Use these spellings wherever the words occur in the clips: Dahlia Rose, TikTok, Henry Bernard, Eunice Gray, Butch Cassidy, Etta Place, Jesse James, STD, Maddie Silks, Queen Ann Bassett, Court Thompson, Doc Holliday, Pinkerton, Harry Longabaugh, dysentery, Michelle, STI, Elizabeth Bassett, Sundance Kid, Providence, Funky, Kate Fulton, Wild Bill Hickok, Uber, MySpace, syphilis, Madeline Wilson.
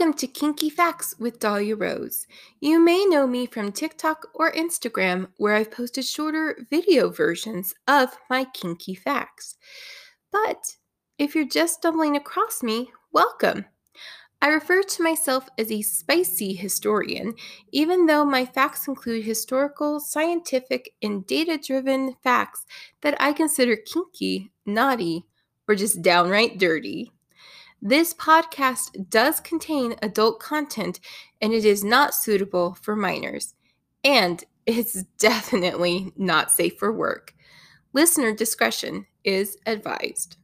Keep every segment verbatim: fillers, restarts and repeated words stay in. Welcome to Kinky Facts with Dahlia Rose. You may know me from TikTok or Instagram, where I've posted shorter video versions of my kinky facts. But if you're just stumbling across me, welcome. I refer to myself as a spicy historian, even though my facts include historical, scientific, and data-driven facts that I consider kinky, naughty, or just downright dirty. This podcast does contain adult content, and it is not suitable for minors, and it's definitely not safe for work. Listener discretion is advised.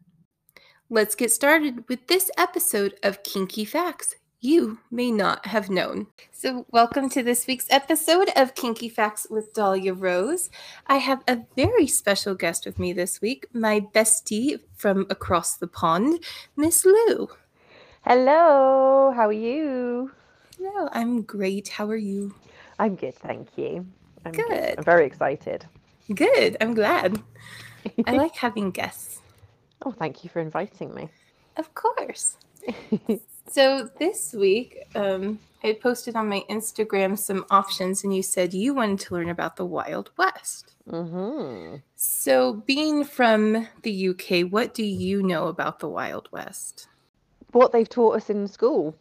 Let's get started with this episode of Kinky Facts You May Not Have Known. So welcome to this week's episode of Kinky Facts with Dahlia Rose. I have a very special guest with me this week, my bestie from across the pond, Miss Lou. Hello, how are you? Hello, I'm great. How are you? I'm good, thank you. I'm good. good. I'm very excited. Good, I'm glad. I like having guests. Oh, thank you for inviting me. Of course. So this week, um, I posted on my Instagram some options, and you said you wanted to learn about the Wild West. Mm-hmm. So being from the U K, what do you know about the Wild West? What they've taught us in school.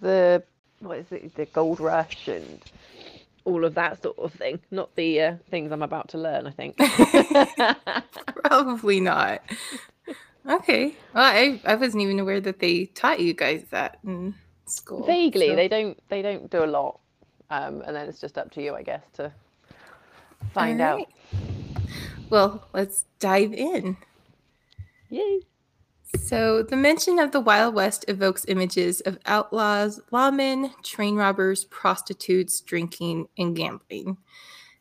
The, what is it, the gold rush and all of that sort of thing. Not the uh, things I'm about to learn, I think. Probably not. Okay. Well, I, I wasn't even aware that they taught you guys that in school. Vaguely. So. They don't they don't do a lot. Um, and then it's just up to you, I guess, to find all right. out. Well, let's dive in. Yay. So the mention of the Wild West evokes images of outlaws, lawmen, train robbers, prostitutes, drinking, and gambling.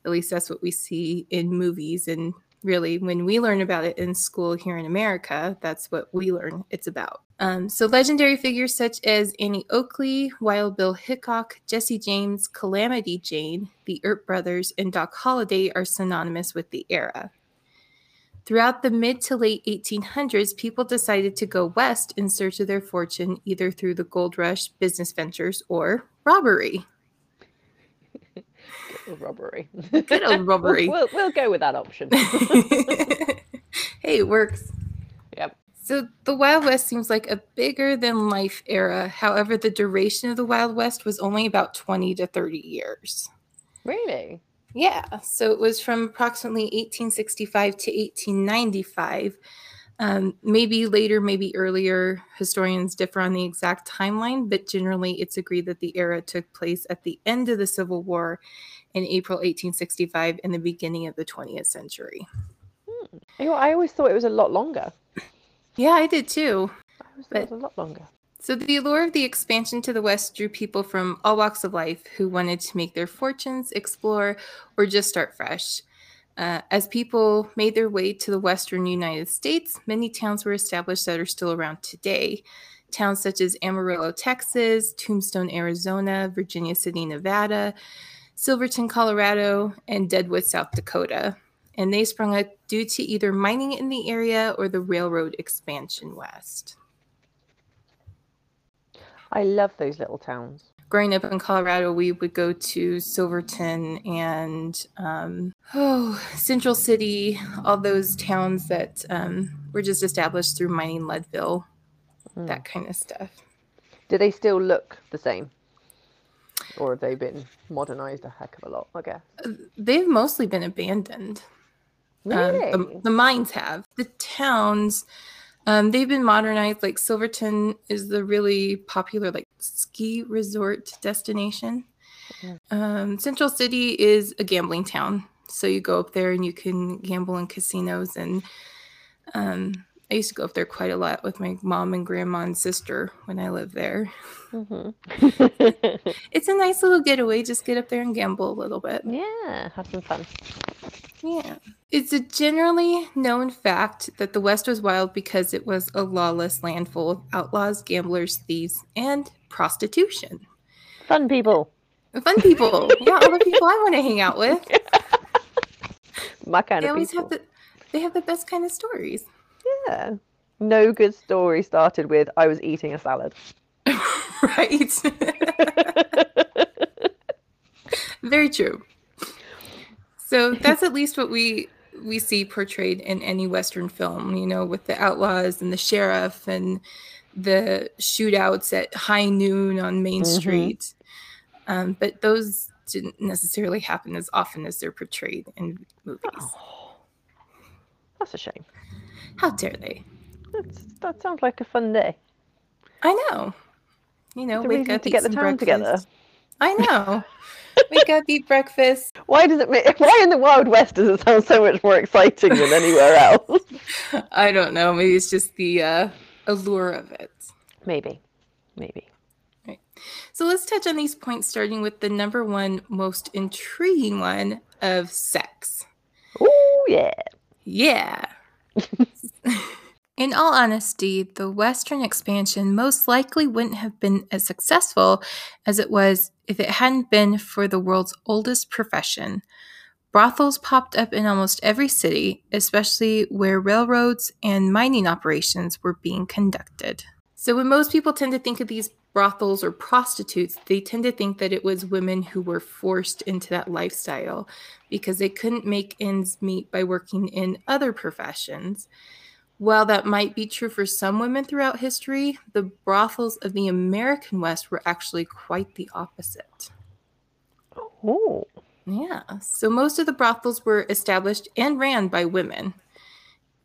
At least that's what we see in movies. And really, when we learn about it in school here in America, that's what we learn it's about. Um, so legendary figures such as Annie Oakley, Wild Bill Hickok, Jesse James, Calamity Jane, the Earp Brothers, and Doc Holliday are synonymous with the era. Throughout the mid to late eighteen hundreds, people decided to go west in search of their fortune, either through the gold rush, business ventures, or robbery. Good old robbery. Good old robbery. We'll, we'll, we'll go with that option. Hey, it works. Yep. So the Wild West seems like a bigger-than-life era. However, the duration of the Wild West was only about twenty to thirty years. Really? Yeah, so it was from approximately eighteen sixty-five to eighteen ninety-five. Um, maybe later, maybe earlier, historians differ on the exact timeline, but generally it's agreed that the era took place at the end of the Civil War in April eighteen sixty-five and the beginning of the twentieth century. Hmm. You know, I always thought it was a lot longer. Yeah, I did too. I always thought but... it was a lot longer. So the allure of the expansion to the West drew people from all walks of life who wanted to make their fortunes, explore, or just start fresh. Uh, as people made their way to the western United States, many towns were established that are still around today. Towns such as Amarillo, Texas, Tombstone, Arizona, Virginia City, Nevada, Silverton, Colorado, and Deadwood, South Dakota. And they sprung up due to either mining in the area or the railroad expansion west. I love those little towns. Growing up in Colorado, we would go to Silverton and um, oh, Central City, all those towns that um, were just established through mining Leadville, mm. that kind of stuff. Do they still look the same? Or have they been modernized a heck of a lot, I guess? They've mostly been abandoned. Really? Um, the, the mines have. The towns... Um, they've been modernized. Like Silverton is the really popular like ski resort destination. Yeah. Um, Central City is a gambling town. So you go up there and you can gamble in casinos. And um, I used to go up there quite a lot with my mom and grandma and sister when I lived there. Mm-hmm. It's a nice little getaway. Just get up there and gamble a little bit. Yeah, have some fun. Yeah. It's a generally known fact that the West was wild because it was a lawless land full of outlaws, gamblers, thieves, and prostitution. Fun people. Fun people. Yeah, all the people I want to hang out with. My kind they of people. Have the, they have the best kind of stories. Yeah. No good story started with, I was eating a salad. Right. Very true. So that's at least what we we see portrayed in any Western film, you know, with the outlaws and the sheriff and the shootouts at high noon on Main mm-hmm. Street. Um, but those didn't necessarily happen as often as they're portrayed in movies. Oh, that's a shame. How dare they? That's, that sounds like a fun day. I know. You know, wake up, to get the time together. I know. Wake up, eat breakfast. Why does it make, why in the Wild West does it sound so much more exciting than anywhere else? I don't know. Maybe it's just the uh, allure of it. Maybe. Maybe. Right. So let's touch on these points, starting with the number one most intriguing one of sex. Oh, yeah. Yeah. In all honesty, the Western expansion most likely wouldn't have been as successful as it was if it hadn't been for the world's oldest profession. Brothels popped up in almost every city, especially where railroads and mining operations were being conducted. So when most people tend to think of these brothels or prostitutes, they tend to think that it was women who were forced into that lifestyle because they couldn't make ends meet by working in other professions. While that might be true for some women throughout history, the brothels of the American West were actually quite the opposite. Oh. Yeah. So most of the brothels were established and ran by women.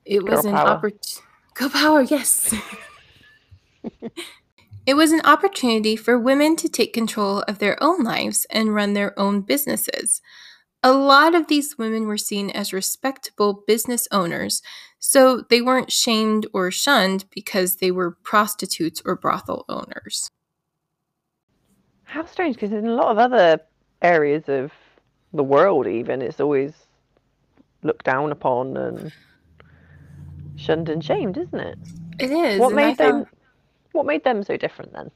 It was an opportunity. Go power, yes. It was an opportunity for women to take control of their own lives and run their own businesses. A lot of these women were seen as respectable business owners, so they weren't shamed or shunned because they were prostitutes or brothel owners. How strange, because in a lot of other areas of the world even, it's always looked down upon and shunned and shamed, isn't it? It is. What made them, what made them so different then?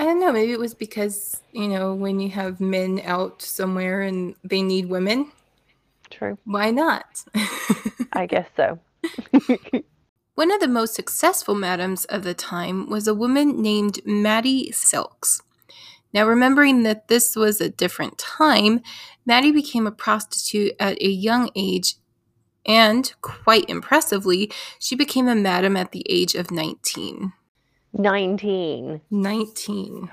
I don't know. Maybe it was because, you know, when you have men out somewhere and they need women. True. Why not? I guess so. One of the most successful madams of the time was a woman named Maddie Silks. Now, remembering that this was a different time, Maddie became a prostitute at a young age, and quite impressively, she became a madam at the age of nineteen. nineteen. nineteen.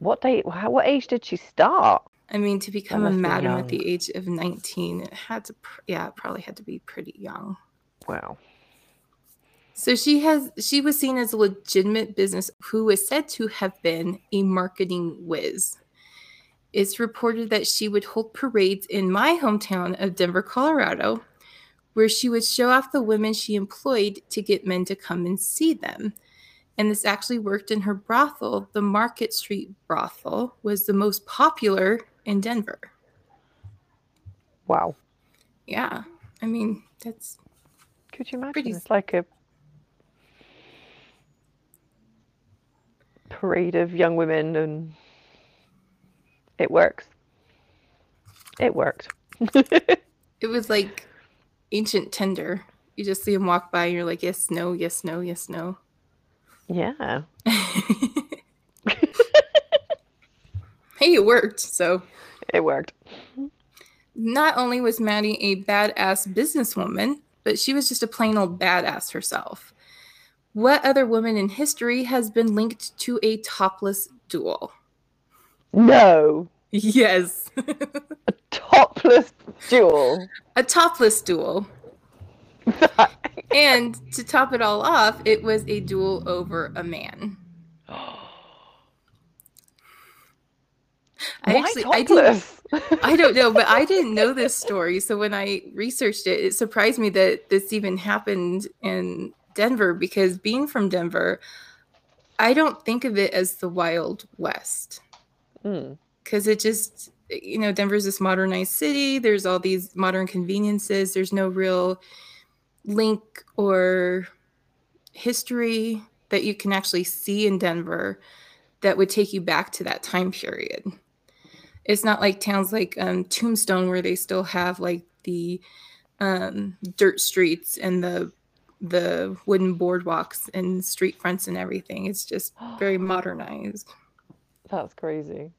What date? What age did she start? I mean, to become a madam at the age of nineteen, it had to, yeah, it probably had to be pretty young. Wow. So she has, she was seen as a legitimate business who was said to have been a marketing whiz. It's reported that she would hold parades in my hometown of Denver, Colorado, where she would show off the women she employed to get men to come and see them. And this actually worked in her brothel. The Market Street brothel was the most popular in Denver. Wow. Yeah. I mean, that's... Could you imagine? Pretty... It's like a parade of young women, and it works. It worked. It was like ancient Tinder. You just see them walk by and you're like, yes, no, yes, no, yes, no. Yeah. Hey, it worked, so. It worked. Not only was Maddie a badass businesswoman, but she was just a plain old badass herself. What other woman in history has been linked to a topless duel? No. Yes. A topless duel. A topless duel. And to top it all off, it was a duel over a man. I Why actually, I, didn't, I don't know, but I didn't know this story. So when I researched it, it surprised me that this even happened in Denver, because being from Denver, I don't think of it as the Wild West. Because mm. it just, you know, Denver's this modernized city. There's all these modern conveniences. There's no real link or history that you can actually see in Denver that would take you back to that time period. It's not like towns like um, Tombstone, where they still have like the um, dirt streets and the the wooden boardwalks and street fronts and everything. It's just very modernized. That's crazy.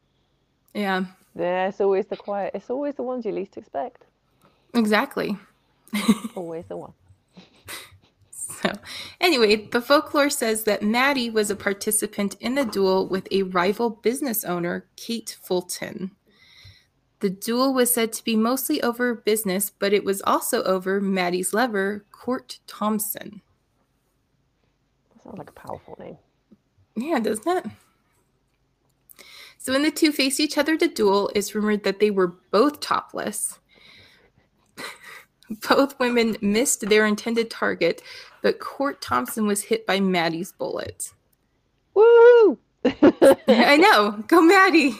Yeah. Yeah, it's always the quiet. It's always the ones you least expect. Exactly. Always the one. So, anyway, the folklore says that Maddie was a participant in a duel with a rival business owner, Kate Fulton. The duel was said to be mostly over business, but it was also over Maddie's lover, Court Thompson. That sounds like a powerful name. Yeah, doesn't it? So when the two faced each other to duel, it's rumored that they were both topless. Both women missed their intended target, but Court Thompson was hit by Maddie's bullet. Woo! I know. Go Maddie!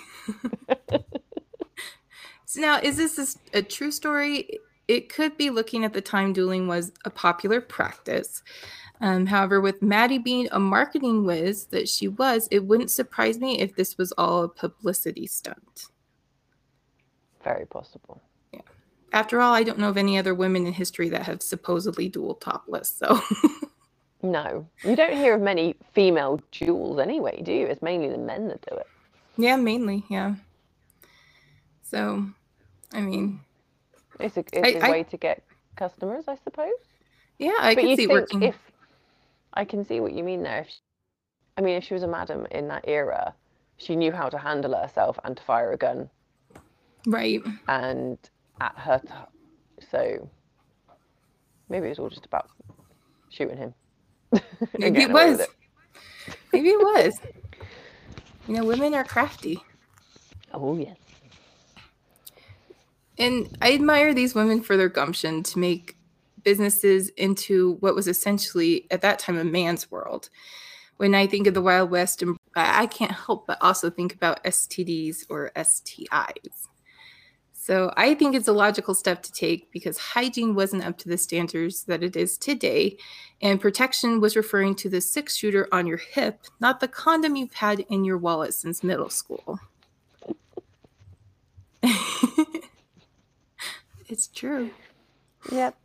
So now, is this a, a true story? It could be. Looking at the time, dueling was a popular practice. Um, however, with Maddie being a marketing whiz that she was, it wouldn't surprise me if this was all a publicity stunt. Very possible. Yeah. After all, I don't know of any other women in history that have supposedly dueled topless. So, no, you don't hear of many female duels anyway, do you? It's mainly the men that do it. Yeah, mainly. Yeah. So, I mean, it's a, it's I, a way I, to get customers, I suppose. Yeah, I but can you see think working. If, I can see what you mean there. If she, I mean, if she was a madam in that era, she knew how to handle herself and to fire a gun. Right. And at her, t- so maybe it was all just about shooting him. Maybe it was. It. Maybe it was. You know, women are crafty. Oh, yes. And I admire these women for their gumption to make businesses into what was essentially at that time a man's world. When I think of the Wild West, and I can't help but also think about S T Ds or S T Is. So I think it's a logical step to take because hygiene wasn't up to the standards that it is today, and protection was referring to the six shooter on your hip, not the condom you've had in your wallet since middle school. It's true. Yep.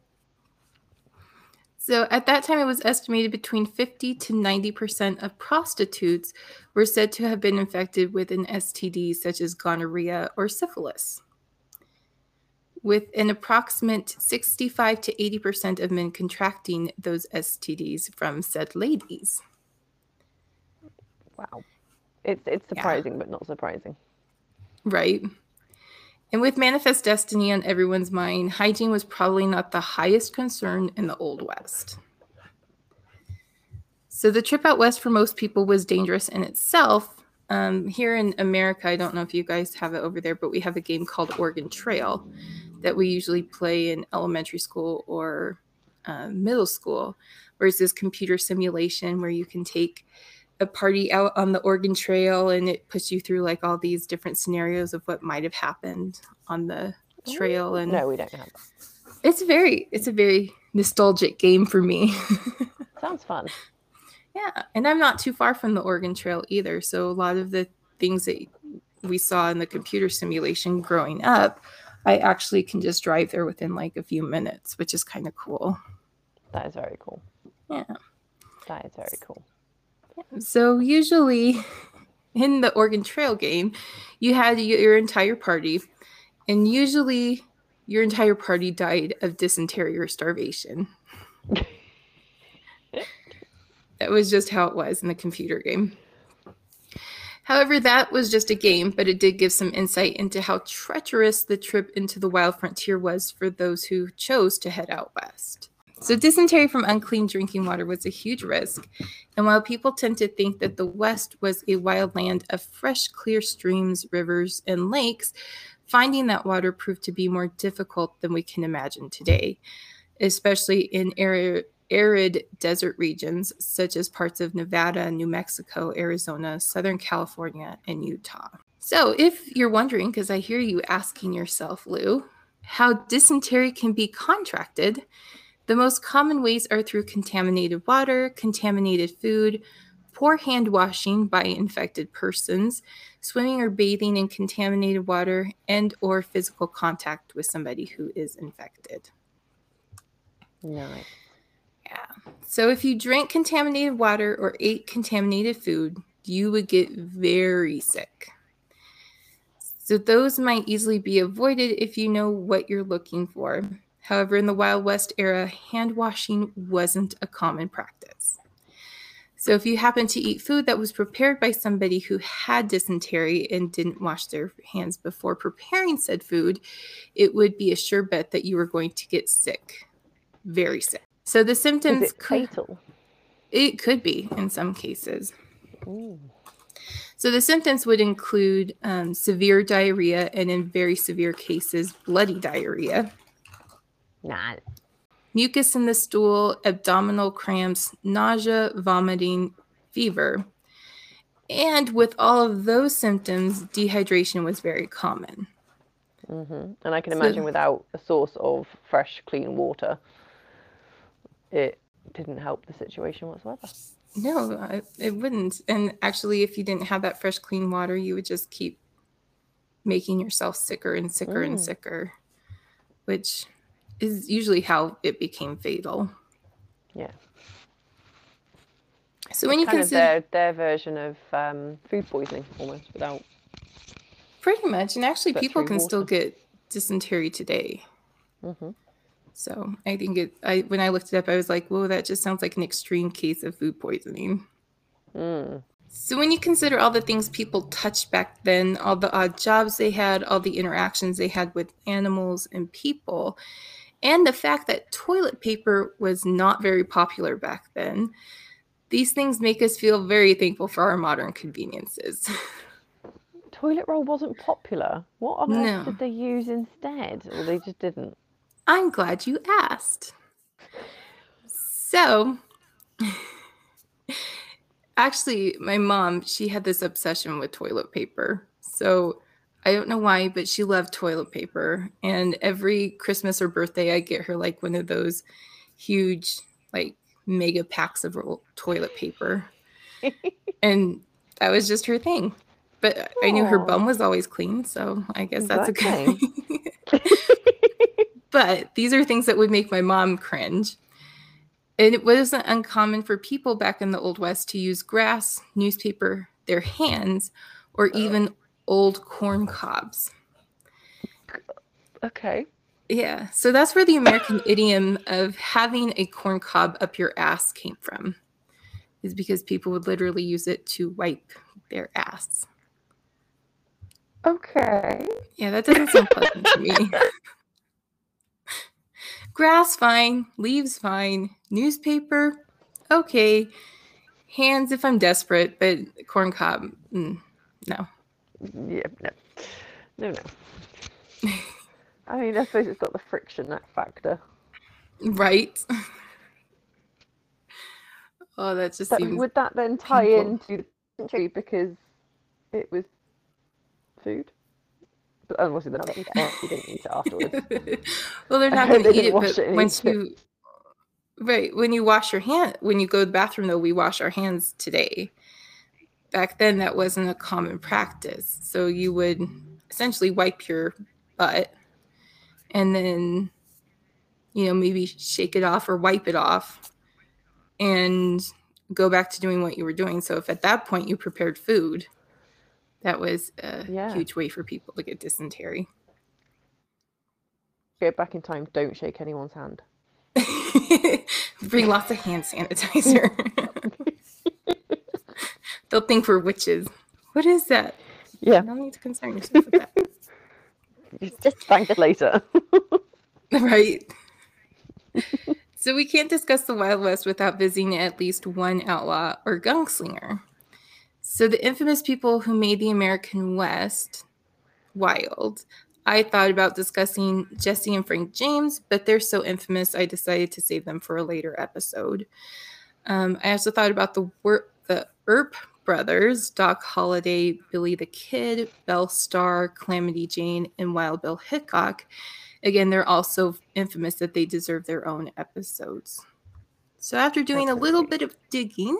So at that time, it was estimated between fifty to ninety percent of prostitutes were said to have been infected with an S T D such as gonorrhea or syphilis, with an approximate sixty-five to eighty percent of men contracting those S T Ds from said ladies. Wow. It's, it's surprising, yeah. But not surprising. Right. And with Manifest Destiny on everyone's mind, hygiene was probably not the highest concern in the Old West. So the trip out west for most people was dangerous in itself. Um, here in America, I don't know if you guys have it over there, but we have a game called Oregon Trail that we usually play in elementary school or uh, middle school, where it's this computer simulation where you can take a party out on the Oregon Trail, and it puts you through like all these different scenarios of what might have happened on the trail. And no, we don't have that. It's very, it's a very nostalgic game for me. Sounds fun. Yeah, and I'm not too far from the Oregon Trail either, so a lot of the things that we saw in the computer simulation growing up, I actually can just drive there within like a few minutes, which is kind of cool. That is very cool. Yeah, that is very cool. So usually in the Oregon Trail game, you had your entire party, and usually your entire party died of dysentery or starvation. That was just how it was in the computer game. However, that was just a game, but it did give some insight into how treacherous the trip into the wild frontier was for those who chose to head out west. So dysentery from unclean drinking water was a huge risk. And while people tend to think that the West was a wild land of fresh, clear streams, rivers, and lakes, finding that water proved to be more difficult than we can imagine today, especially in arid, arid desert regions such as parts of Nevada, New Mexico, Arizona, Southern California, and Utah. So if you're wondering, because I hear you asking yourself, Lou, how dysentery can be contracted, the most common ways are through contaminated water, contaminated food, poor hand washing by infected persons, swimming or bathing in contaminated water, and or physical contact with somebody who is infected. Nice. Yeah. So if you drink contaminated water or ate contaminated food, you would get very sick. So those might easily be avoided if you know what you're looking for. However, in the Wild West era, hand washing wasn't a common practice. So if you happen to eat food that was prepared by somebody who had dysentery and didn't wash their hands before preparing said food, it would be a sure bet that you were going to get sick, very sick. So the symptoms Is it could, fatal? It could be in some cases. Ooh. So the symptoms would include um, severe diarrhea, and in very severe cases, bloody diarrhea. Not. Nah. Mucus in the stool, abdominal cramps, nausea, vomiting, fever. And with all of those symptoms, dehydration was very common. Mm-hmm. And I can imagine so, without a source of fresh, clean water, it didn't help the situation whatsoever. No, it wouldn't. And actually, if you didn't have that fresh, clean water, you would just keep making yourself sicker and sicker mm. and sicker, which is usually how it became fatal. Yeah. So when it's you kind consider of their, their version of um, food poisoning, almost without pretty much, and actually people can water. still get dysentery today. Mm-hmm. So I think it. I when I looked it up, I was like, "Whoa, that just sounds like an extreme case of food poisoning." Mm. So when you consider all the things people touched back then, all the odd jobs they had, all the interactions they had with animals and people, and the fact that toilet paper was not very popular back then, these things make us feel very thankful for our modern conveniences. Toilet roll wasn't popular. What on no. earth did they use instead? Or they just didn't? I'm glad you asked. So, actually, my mom, she had this obsession with toilet paper. So I don't know why, but she loved toilet paper. And every Christmas or birthday, I get her like one of those huge, like mega packs of toilet paper. And that was just her thing. But Aww. I knew her bum was always clean. So I guess that's a good thing. But these are things that would make my mom cringe. And it wasn't uncommon for people back in the Old West to use grass, newspaper, their hands, or even old corn cobs. Okay. Yeah. So that's where the American idiom of having a corn cob up your ass came from, is because people would literally use it to wipe their ass. Okay. Yeah, that doesn't sound pleasant to me. Grass, fine. Leaves, fine. Newspaper, okay. Hands, if I'm desperate, but corn cob, mm, no. Yeah, no. No, no. I mean, I suppose it's got the friction, that factor. Right. Oh, that just that, seems... Would that then tie painful. into the country because it was food? But obviously they're not going to eat it. You didn't eat it afterwards. Well, they're not going to eat it, but it once you, right, when you wash your hand, when you go to the bathroom, though, we wash our hands today. Back then, that wasn't a common practice. So you would essentially wipe your butt and then, you know, maybe shake it off or wipe it off and go back to doing what you were doing. So if at that point you prepared food, that was a yeah. huge way for people to get dysentery. Go back in time, don't shake anyone's hand. Bring lots of hand sanitizer. They'll think we're witches. What is that? Yeah. No need to concern yourself with that. You just thank it later. Right. So we can't discuss the Wild West without visiting at least one outlaw or gunslinger. So the infamous people who made the American West wild. I thought about discussing Jesse and Frank James, but they're so infamous, I decided to save them for a later episode. Um, I also thought about the, the Earp brothers, Doc Holliday, Billy the Kid, Belle Starr, Calamity Jane, and Wild Bill Hickok. Again, they're also infamous that they deserve their own episodes. So after doing That's a little great. bit of digging,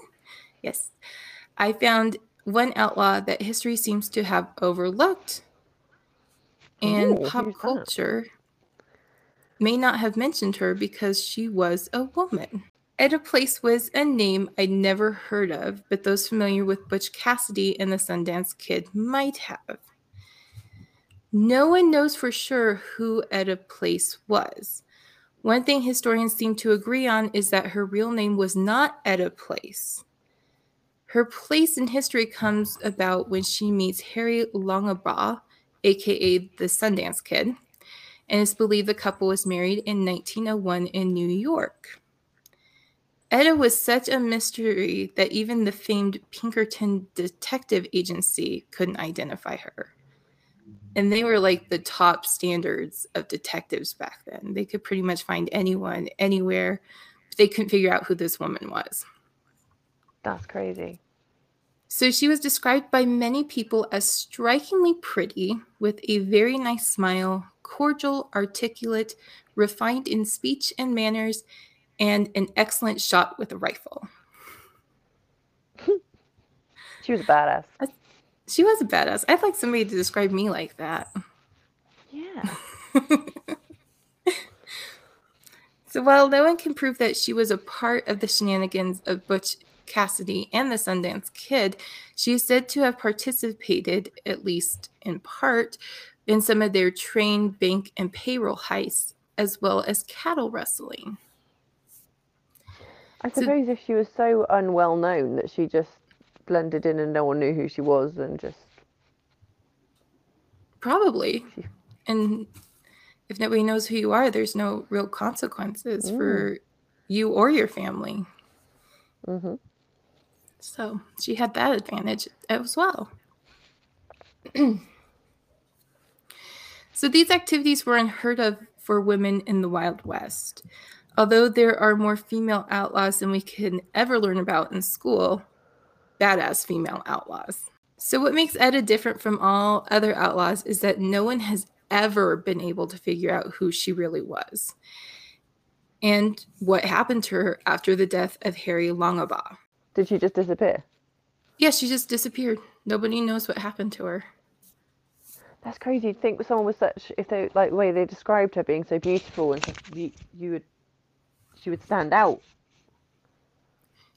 yes, I found one outlaw that history seems to have overlooked, and Ooh, pop culture that? may not have mentioned her because she was a woman. Etta Place was a name I'd never heard of, but those familiar with Butch Cassidy and the Sundance Kid might have. No one knows for sure who Etta Place was. One thing historians seem to agree on is that her real name was not Etta Place. Her place in history comes about when she meets Harry Longabaugh, a k a the Sundance Kid, and it's believed the couple was married in nineteen oh one in New York. Etta was such a mystery that even the famed Pinkerton detective agency couldn't identify her. And they were like the top standards of detectives back then. They could pretty much find anyone, anywhere, but they couldn't figure out who this woman was. That's crazy. So she was described by many people as strikingly pretty, with a very nice smile, cordial, articulate, refined in speech and manners, and an excellent shot with a rifle. She was a badass. She was a badass. I'd like somebody to describe me like that. Yeah. So while no one can prove that she was a part of the shenanigans of Butch Cassidy and the Sundance Kid, she is said to have participated, at least in part, in some of their train, bank, and payroll heists, as well as cattle rustling. I suppose so, if she was so unwell known that she just blended in and no one knew who she was, and just probably, and if nobody knows who you are, there's no real consequences mm. for you or your family. Mm-hmm. So she had that advantage as well. So these activities were unheard of for women in the Wild West. Although there are more female outlaws than we can ever learn about in school, badass female outlaws. So what makes Etta different from all other outlaws is that no one has ever been able to figure out who she really was and what happened to her after the death of Harry Longabaugh. Did she just disappear? Yeah, she just disappeared. Nobody knows what happened to her. That's crazy. You'd think someone was such, if they, like the way they described her being so beautiful and stuff, you, you would, she would stand out.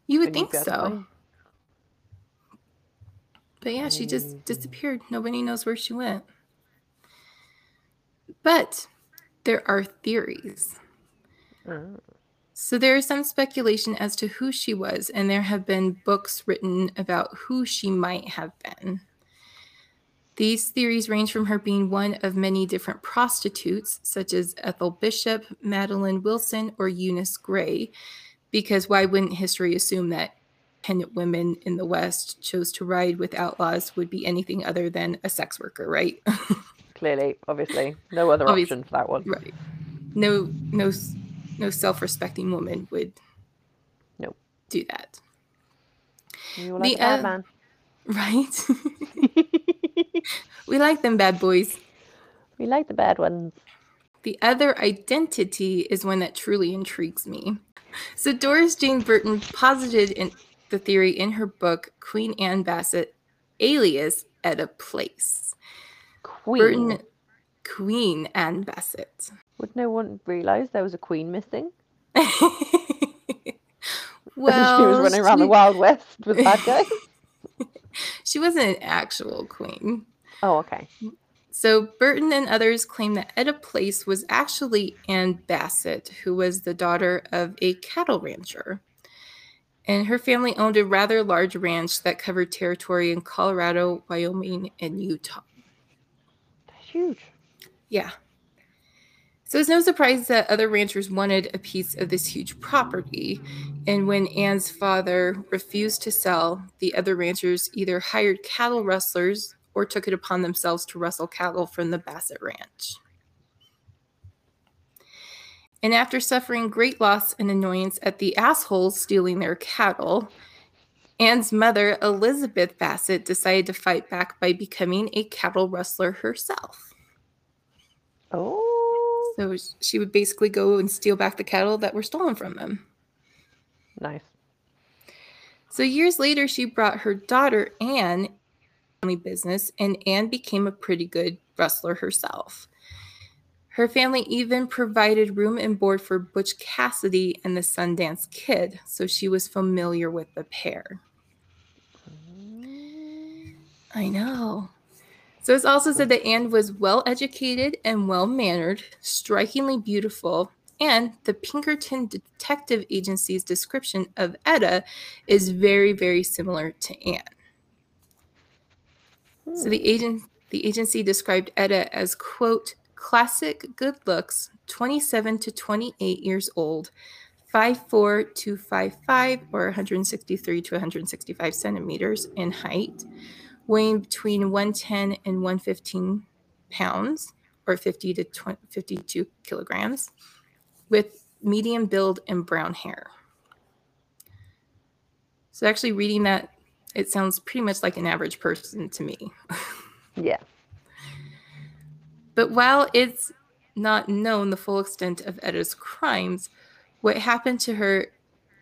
You would think so. But yeah, she just disappeared. Nobody knows where she went. But there are theories. Oh. So there is some speculation as to who she was, and there have been books written about who she might have been. These theories range from her being one of many different prostitutes, such as Ethel Bishop, Madeline Wilson, or Eunice Gray, because why wouldn't history assume that independent women in the West chose to ride with outlaws would be anything other than a sex worker, right? Clearly, obviously. No other obviously, option for that one. Right. No, no, no self-respecting woman would nope. do that. You like the, uh, bad man. Right? We like them bad boys. We like the bad ones. The other identity is one that truly intrigues me. So Doris Jane Burton posited in the theory in her book, Queen Ann Bassett, alias Etta Place. Queen. Burton, Queen Ann Bassett. Would no one realise there was a queen missing? Well, she was running around she... the Wild West with that guy. She wasn't an actual queen. Oh, okay. So Burton and others claim that Etta Place was actually Ann Bassett, who was the daughter of a cattle rancher. And her family owned a rather large ranch that covered territory in Colorado, Wyoming, and Utah. That's huge. Yeah. So it's no surprise that other ranchers wanted a piece of this huge property. And when Ann's father refused to sell, the other ranchers either hired cattle rustlers or took it upon themselves to rustle cattle from the Bassett Ranch. And after suffering great loss and annoyance at the assholes stealing their cattle, Anne's mother, Elizabeth Bassett, decided to fight back by becoming a cattle rustler herself. Oh. So she would basically go and steal back the cattle that were stolen from them. Nice. So years later, she brought her daughter, Anne, business, and Anne became a pretty good rustler herself. Her family even provided room and board for Butch Cassidy and the Sundance Kid, so she was familiar with the pair. I know. So it's also said that Anne was well-educated and well-mannered, strikingly beautiful, and the Pinkerton Detective Agency's description of Etta is very, very similar to Anne. Hmm. So the, agent, the agency described Etta as, quote, classic good looks, twenty-seven to twenty-eight years old, five foot four to five foot five, or one sixty-three to one sixty-five centimeters in height, weighing between one ten and one fifteen pounds, or fifty to fifty-two kilograms, with medium build and brown hair. So actually reading that, it sounds pretty much like an average person to me. Yeah. But while it's not known the full extent of Etta's crimes, what happened to her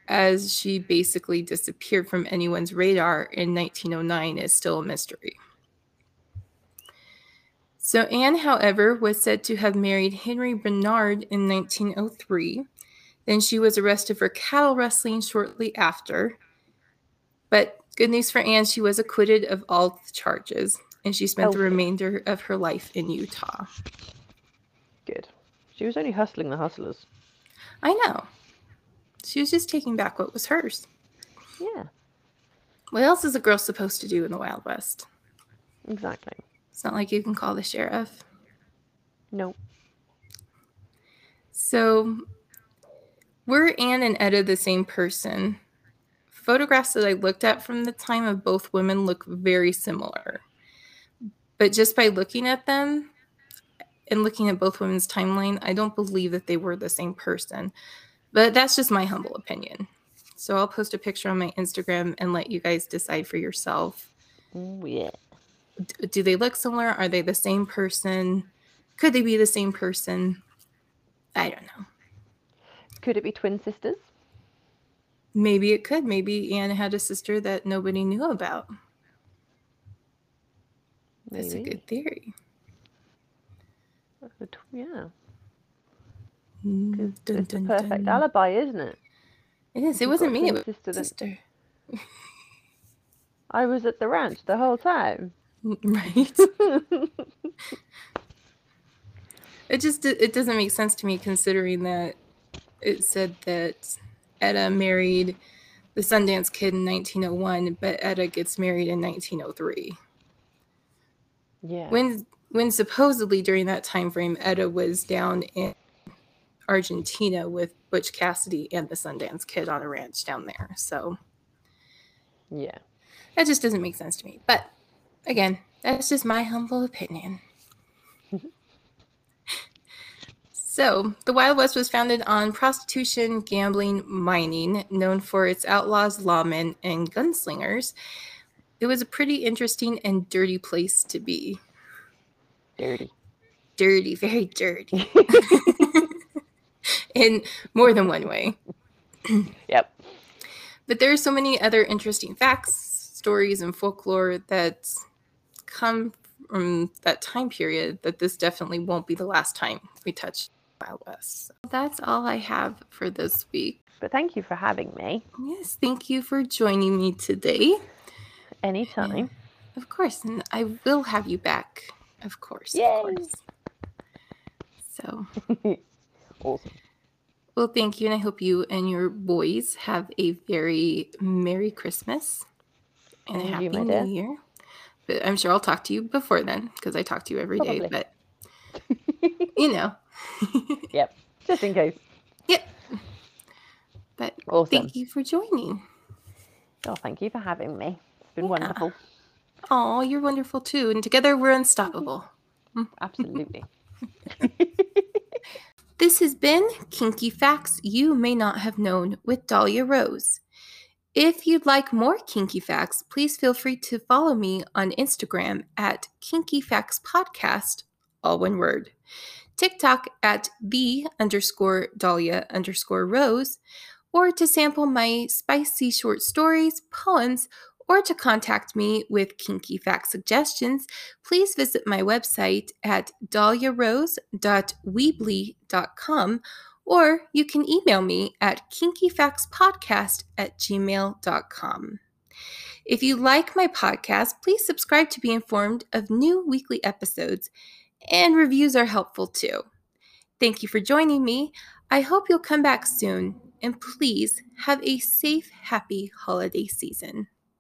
as she basically disappeared from anyone's radar in nineteen oh nine is still a mystery. So Anne, however, was said to have married Henry Bernard in nineteen oh three. Then she was arrested for cattle rustling shortly after. But good news for Anne, she was acquitted of all the charges. And she spent oh. the remainder of her life in Utah. Good. She was only hustling the hustlers. I know. She was just taking back what was hers. Yeah. What else is a girl supposed to do in the Wild West? Exactly. It's not like you can call the sheriff. No. So, were Anne and Etta the same person? Photographs that I looked at from the time of both women look very similar. But just by looking at them and looking at both women's timeline, I don't believe that they were the same person. But that's just my humble opinion. So I'll post a picture on my Instagram and let you guys decide for yourself. Ooh, yeah. D- do they look similar? Are they the same person? Could they be the same person? I don't know. Could it be twin sisters? Maybe it could. Maybe Anne had a sister that nobody knew about. Maybe. That's a good theory. Yeah. Dun, dun, it's a perfect dun. alibi, isn't it? It is. It you wasn't me. It was sister. sister. I was at the ranch the whole time. Right. It just it doesn't make sense to me considering that it said that Etta married the Sundance Kid in nineteen oh one, but Etta gets married in nineteen oh three. Yeah. When when supposedly during that time frame, Etta was down in Argentina with Butch Cassidy and the Sundance Kid on a ranch down there. So, yeah, that just doesn't make sense to me. But again, that's just my humble opinion. So, the Wild West was founded on prostitution, gambling, mining, known for its outlaws, lawmen, and gunslingers. It was a pretty interesting and dirty place to be. Dirty. Dirty, very dirty. In more than one way. Yep. But there are so many other interesting facts, stories, and folklore that come from that time period that this definitely won't be the last time we touch Wild West. So that's all I have for this week. But thank you for having me. Yes, thank you for joining me today. Anytime. Of course. And I will have you back. Of course. Yay. Of course. So. Awesome. Well, thank you. And I hope you and your boys have a very Merry Christmas and a Happy New Year. But I'm sure I'll talk to you before then because I talk to you every Probably. day. But, you know. Yep. Just in case. Yep. But awesome. Thank you for joining. Oh, thank you for having me. It's been yeah. wonderful. Oh, you're wonderful too. And together we're unstoppable. Absolutely. This has been Kinky Facts You May Not Have Known with Dahlia Rose. If you'd like more Kinky Facts, please feel free to follow me on Instagram at Kinky Facts Podcast, all one word. TikTok at the underscore Dahlia underscore Rose, or to sample my spicy short stories, poems, or to contact me with kinky fact suggestions, please visit my website at dahlia rose dot weebly dot com, or you can email me at kinky facts podcast at gmail dot com. If you like my podcast, please subscribe to be informed of new weekly episodes, and reviews are helpful too. Thank you for joining me. I hope you'll come back soon, and please have a safe, happy holiday season.